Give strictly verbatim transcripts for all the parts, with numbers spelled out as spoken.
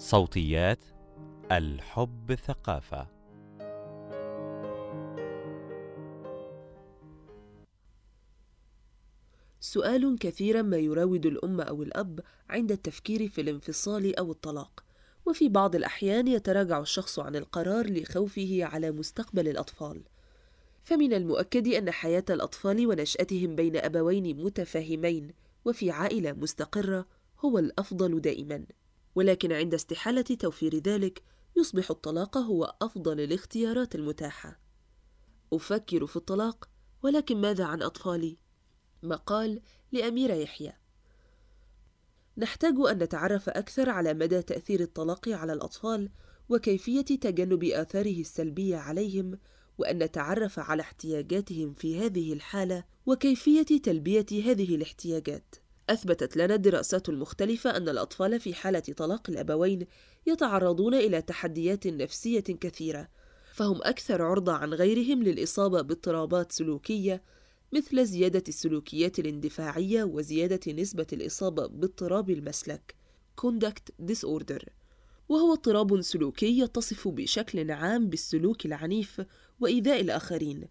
صوتيات الحب ثقافة. سؤال كثيرا ما يراود الأم أو الأب عند التفكير في الانفصال أو الطلاق، وفي بعض الأحيان يتراجع الشخص عن القرار لخوفه على مستقبل الأطفال. فمن المؤكد أن حياة الأطفال ونشأتهم بين أبوين متفاهمين وفي عائلة مستقرة هو الأفضل دائما، ولكن عند استحالة توفير ذلك يصبح الطلاق هو أفضل الاختيارات المتاحة. أفكر في الطلاق، ولكن ماذا عن أطفالي؟ مقال لأميرة يحيى. نحتاج أن نتعرف أكثر على مدى تأثير الطلاق على الأطفال وكيفية تجنب آثاره السلبية عليهم، وأن نتعرف على احتياجاتهم في هذه الحالة وكيفية تلبية هذه الاحتياجات. أثبتت لنا الدراسات المختلفة أن الأطفال في حالة طلاق الأبوين يتعرضون إلى تحديات نفسية كثيرة، فهم أكثر عرضة عن غيرهم للإصابة باضطرابات سلوكية مثل زيادة السلوكيات الاندفاعية وزيادة نسبة الإصابة باضطراب المسلك Conduct Disorder، وهو اضطراب سلوكي يتصف بشكل عام بالسلوك العنيف وإيذاء الآخرين،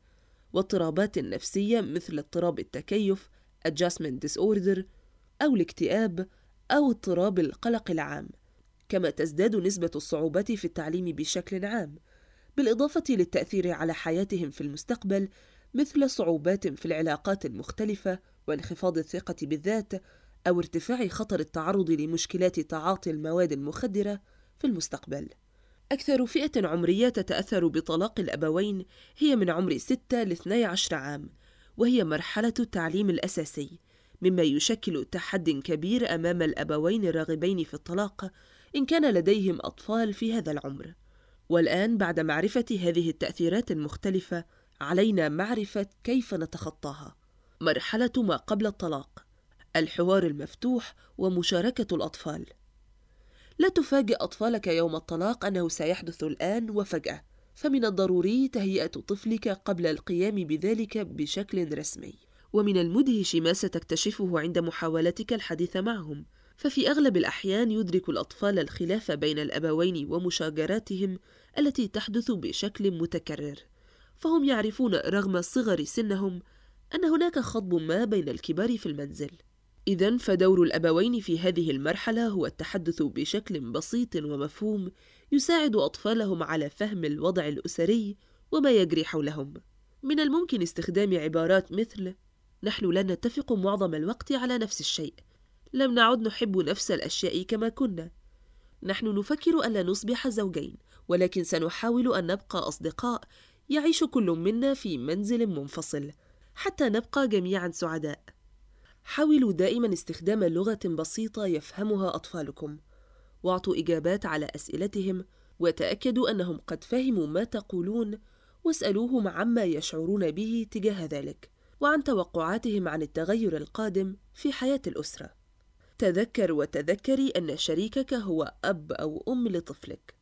واضطرابات نفسية مثل اضطراب التكيف Adjustment Disorder أو الاكتئاب أو اضطراب القلق العام. كما تزداد نسبة الصعوبات في التعليم بشكل عام، بالإضافة للتأثير على حياتهم في المستقبل مثل صعوبات في العلاقات المختلفة وانخفاض الثقة بالذات أو ارتفاع خطر التعرض لمشكلات تعاطي المواد المخدرة في المستقبل. أكثر فئة عمرية تتأثر بطلاق الأبوين هي من عمر ستة إلى اثني عشر عام، وهي مرحلة التعليم الأساسي، مما يشكل تحد كبير أمام الأبوين الراغبين في الطلاق إن كان لديهم أطفال في هذا العمر. والآن بعد معرفة هذه التأثيرات المختلفة علينا معرفة كيف نتخطاها. مرحلة ما قبل الطلاق، الحوار المفتوح ومشاركة الأطفال. لا تفاجئ أطفالك يوم الطلاق أنه سيحدث الآن وفجأة، فمن الضروري تهيئة طفلك قبل القيام بذلك بشكل رسمي. ومن المدهش ما ستكتشفه عند محاولتك الحديث معهم، ففي أغلب الأحيان يدرك الأطفال الخلاف بين الأبوين ومشاجراتهم التي تحدث بشكل متكرر، فهم يعرفون رغم صغر سنهم أن هناك خضب ما بين الكبار في المنزل. إذن فدور الأبوين في هذه المرحلة هو التحدث بشكل بسيط ومفهوم يساعد أطفالهم على فهم الوضع الأسري وما يجري حولهم. من الممكن استخدام عبارات مثل: نحن لا نتفق معظم الوقت على نفس الشيء، لم نعد نحب نفس الأشياء كما كنا، نحن نفكر ألا نصبح زوجين ولكن سنحاول أن نبقى أصدقاء يعيش كل منا في منزل منفصل حتى نبقى جميعا سعداء. حاولوا دائما استخدام لغة بسيطة يفهمها أطفالكم، واعطوا إجابات على أسئلتهم، وتأكدوا أنهم قد فهموا ما تقولون، واسألوهم عما يشعرون به تجاه ذلك وعن توقعاتهم عن التغير القادم في حياة الأسرة. تذكر وتذكري أن شريكك هو أب أو أم لطفلك.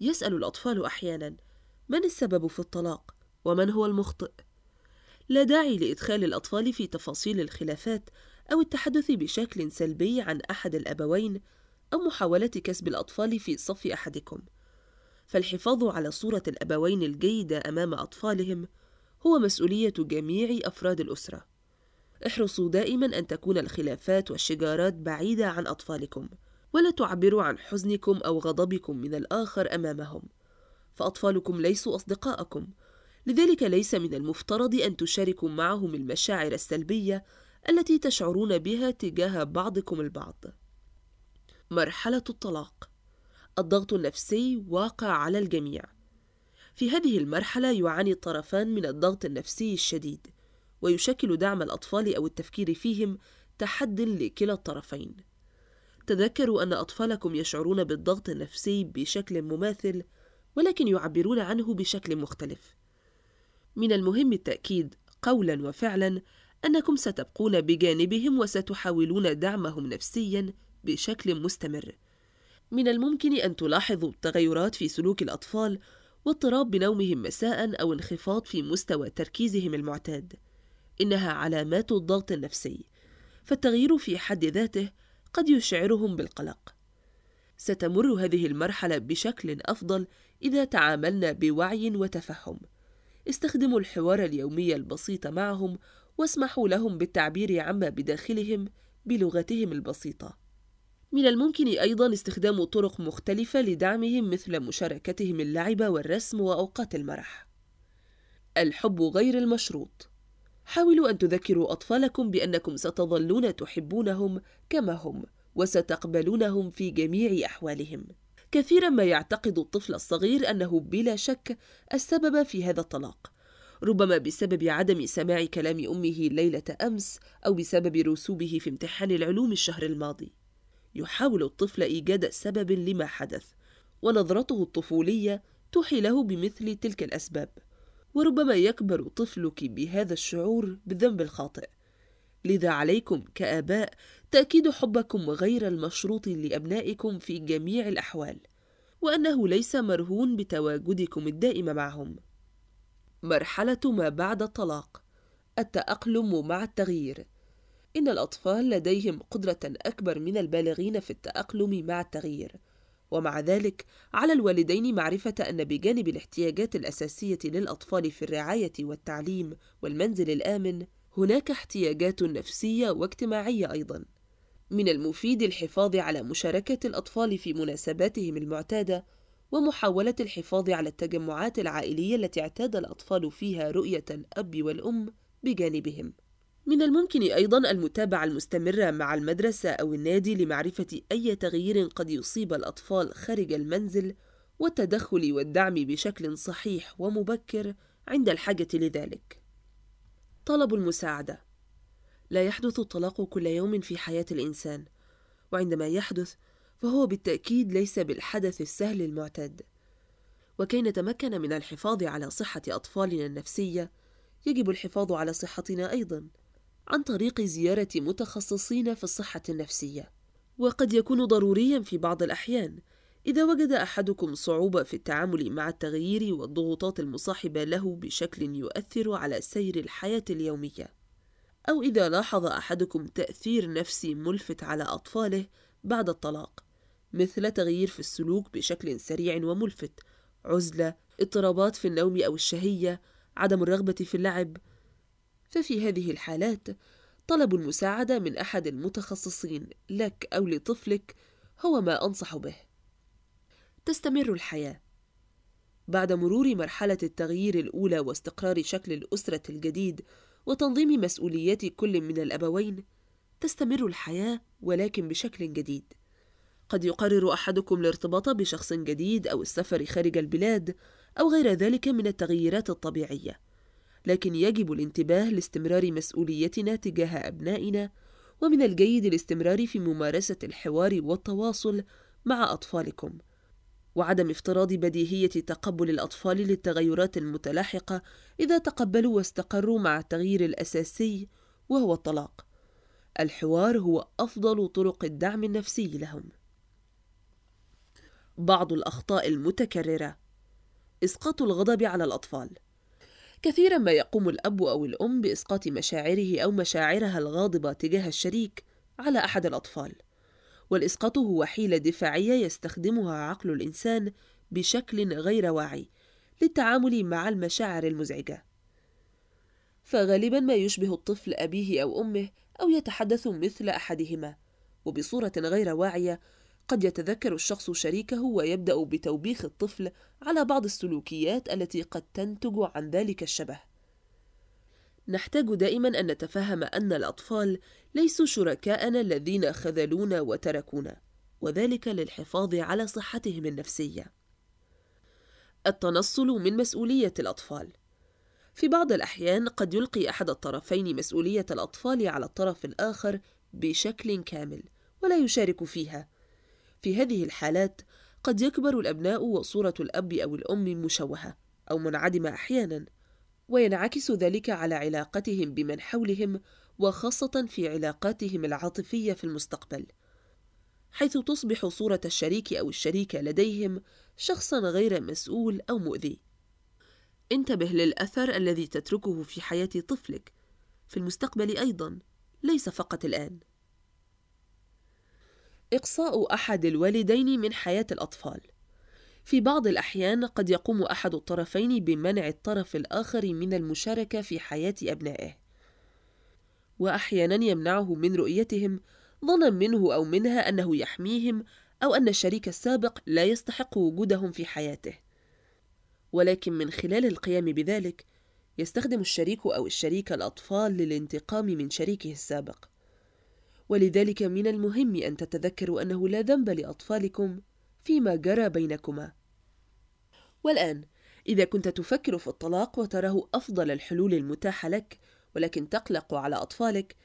يسأل الأطفال أحيانا: من السبب في الطلاق؟ ومن هو المخطئ؟ لا داعي لإدخال الأطفال في تفاصيل الخلافات أو التحدث بشكل سلبي عن أحد الأبوين أو محاولة كسب الأطفال في صف أحدكم، فالحفاظ على صورة الأبوين الجيدة أمام أطفالهم هو مسؤولية جميع أفراد الأسرة. احرصوا دائما أن تكون الخلافات والشجارات بعيدة عن أطفالكم، ولا تعبروا عن حزنكم أو غضبكم من الآخر أمامهم، فأطفالكم ليسوا أصدقائكم، لذلك ليس من المفترض أن تشاركوا معهم المشاعر السلبية التي تشعرون بها تجاه بعضكم البعض. مرحلة الطلاق، الضغط النفسي واقع على الجميع. في هذه المرحلة يعاني الطرفان من الضغط النفسي الشديد، ويشكل دعم الأطفال أو التفكير فيهم تحدي لكلا الطرفين. تذكروا أن أطفالكم يشعرون بالضغط النفسي بشكل مماثل، ولكن يعبرون عنه بشكل مختلف. من المهم التأكيد قولا وفعلا أنكم ستبقون بجانبهم وستحاولون دعمهم نفسيا بشكل مستمر. من الممكن أن تلاحظوا التغيرات في سلوك الأطفال واضطراب بنومهم مساء أو انخفاض في مستوى تركيزهم المعتاد، إنها علامات الضغط النفسي، فالتغيير في حد ذاته قد يشعرهم بالقلق. ستمر هذه المرحلة بشكل أفضل إذا تعاملنا بوعي وتفهم. استخدموا الحوار اليومي البسيط معهم، واسمحوا لهم بالتعبير عما بداخلهم بلغتهم البسيطة. من الممكن أيضاً استخدام طرق مختلفة لدعمهم، مثل مشاركتهم اللعب والرسم وأوقات المرح. الحب غير المشروط. حاولوا أن تذكروا أطفالكم بأنكم ستظلون تحبونهم كما هم، وستقبلونهم في جميع أحوالهم. كثيراً ما يعتقد الطفل الصغير أنه بلا شك السبب في هذا الطلاق، ربما بسبب عدم سماع كلام أمه ليلة أمس، أو بسبب رسوبه في امتحان العلوم الشهر الماضي. يحاول الطفل إيجاد سبب لما حدث، ونظرته الطفولية توحي له بمثل تلك الأسباب، وربما يكبر طفلك بهذا الشعور بالذنب الخاطئ. لذا عليكم كآباء تأكيد حبكم غير المشروط لأبنائكم في جميع الأحوال، وأنه ليس مرهون بتواجدكم الدائم معهم. مرحلة ما بعد الطلاق، التأقلم مع التغيير. إن الأطفال لديهم قدرة أكبر من البالغين في التأقلم مع التغيير، ومع ذلك على الوالدين معرفة أن بجانب الاحتياجات الأساسية للأطفال في الرعاية والتعليم والمنزل الآمن، هناك احتياجات نفسية واجتماعية أيضاً. من المفيد الحفاظ على مشاركة الأطفال في مناسباتهم المعتادة، ومحاولة الحفاظ على التجمعات العائلية التي اعتاد الأطفال فيها رؤية الأب والأم بجانبهم. من الممكن أيضاً المتابعة المستمرة مع المدرسة أو النادي لمعرفة أي تغيير قد يصيب الأطفال خارج المنزل، والتدخل والدعم بشكل صحيح ومبكر عند الحاجة لذلك. طلب المساعدة. لا يحدث الطلاق كل يوم في حياة الإنسان، وعندما يحدث فهو بالتأكيد ليس بالحدث السهل المعتاد. وكي نتمكن من الحفاظ على صحة أطفالنا النفسية، يجب الحفاظ على صحتنا أيضاً عن طريق زيارة متخصصين في الصحة النفسية، وقد يكون ضرورياً في بعض الأحيان. إذا وجد أحدكم صعوبة في التعامل مع التغيير والضغوطات المصاحبة له بشكل يؤثر على سير الحياة اليومية، أو إذا لاحظ أحدكم تأثير نفسي ملفت على أطفاله بعد الطلاق، مثل تغيير في السلوك بشكل سريع وملفت، عزلة، اضطرابات في النوم أو الشهية، عدم الرغبة في اللعب، ففي هذه الحالات طلب المساعدة من أحد المتخصصين لك أو لطفلك هو ما أنصح به. تستمر الحياة. بعد مرور مرحلة التغيير الأولى واستقرار شكل الأسرة الجديد وتنظيم مسؤوليات كل من الأبوين، تستمر الحياة ولكن بشكل جديد. قد يقرر أحدكم الارتباط بشخص جديد أو السفر خارج البلاد أو غير ذلك من التغييرات الطبيعية، لكن يجب الانتباه لاستمرار مسؤوليتنا تجاه أبنائنا، ومن الجيد الاستمرار في ممارسة الحوار والتواصل مع أطفالكم، وعدم افتراض بديهية تقبل الأطفال للتغيرات المتلاحقة إذا تقبلوا واستقروا مع التغيير الأساسي وهو الطلاق. الحوار هو أفضل طرق الدعم النفسي لهم. بعض الأخطاء المتكررة. إسقاط الغضب على الأطفال. كثيرا ما يقوم الأب أو الأم بإسقاط مشاعره أو مشاعرها الغاضبة تجاه الشريك على أحد الأطفال، والإسقاط هو حيلة دفاعية يستخدمها عقل الإنسان بشكل غير واعي للتعامل مع المشاعر المزعجة. فغالبا ما يشبه الطفل أبيه أو أمه، أو يتحدث مثل أحدهما، وبصورة غير واعية قد يتذكر الشخص شريكه ويبدأ بتوبيخ الطفل على بعض السلوكيات التي قد تنتج عن ذلك الشبه. نحتاج دائما أن نتفهم أن الأطفال ليسوا شركاءنا الذين خذلونا وتركونا، وذلك للحفاظ على صحتهم النفسية. التنصل من مسؤولية الأطفال. في بعض الأحيان قد يلقي أحد الطرفين مسؤولية الأطفال على الطرف الآخر بشكل كامل ولا يشارك فيها. في هذه الحالات قد يكبر الأبناء وصورة الأب أو الأم مشوهة أو منعدمة أحيانا، وينعكس ذلك على علاقتهم بمن حولهم، وخاصة في علاقاتهم العاطفية في المستقبل، حيث تصبح صورة الشريك أو الشريكة لديهم شخصا غير مسؤول أو مؤذي. انتبه للأثر الذي تتركه في حياة طفلك في المستقبل أيضا، ليس فقط الآن. إقصاء أحد الوالدين من حياة الأطفال. في بعض الأحيان قد يقوم أحد الطرفين بمنع الطرف الآخر من المشاركة في حياة أبنائه، وأحياناً يمنعه من رؤيتهم ظناً منه أو منها أنه يحميهم أو أن الشريك السابق لا يستحق وجودهم في حياته. ولكن من خلال القيام بذلك يستخدم الشريك أو الشريكة الأطفال للانتقام من شريكه السابق. ولذلك من المهم أن تتذكروا أنه لا ذنب لأطفالكم فيما جرى بينكما. والآن إذا كنت تفكر في الطلاق وتراه أفضل الحلول المتاحة لك ولكن تقلق على أطفالك،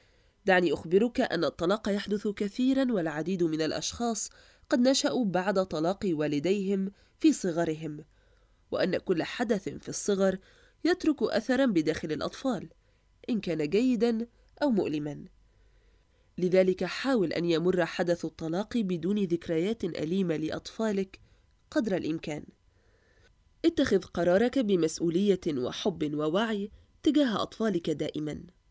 دعني أخبرك أن الطلاق يحدث كثيراً، والعديد من الأشخاص قد نشأوا بعد طلاق والديهم في صغرهم، وأن كل حدث في الصغر يترك أثراً بداخل الأطفال إن كان جيداً أو مؤلماً. لذلك حاول أن يمر حدث الطلاق بدون ذكريات أليمة لأطفالك قدر الإمكان. اتخذ قرارك بمسؤولية وحب ووعي تجاه أطفالك دائماً.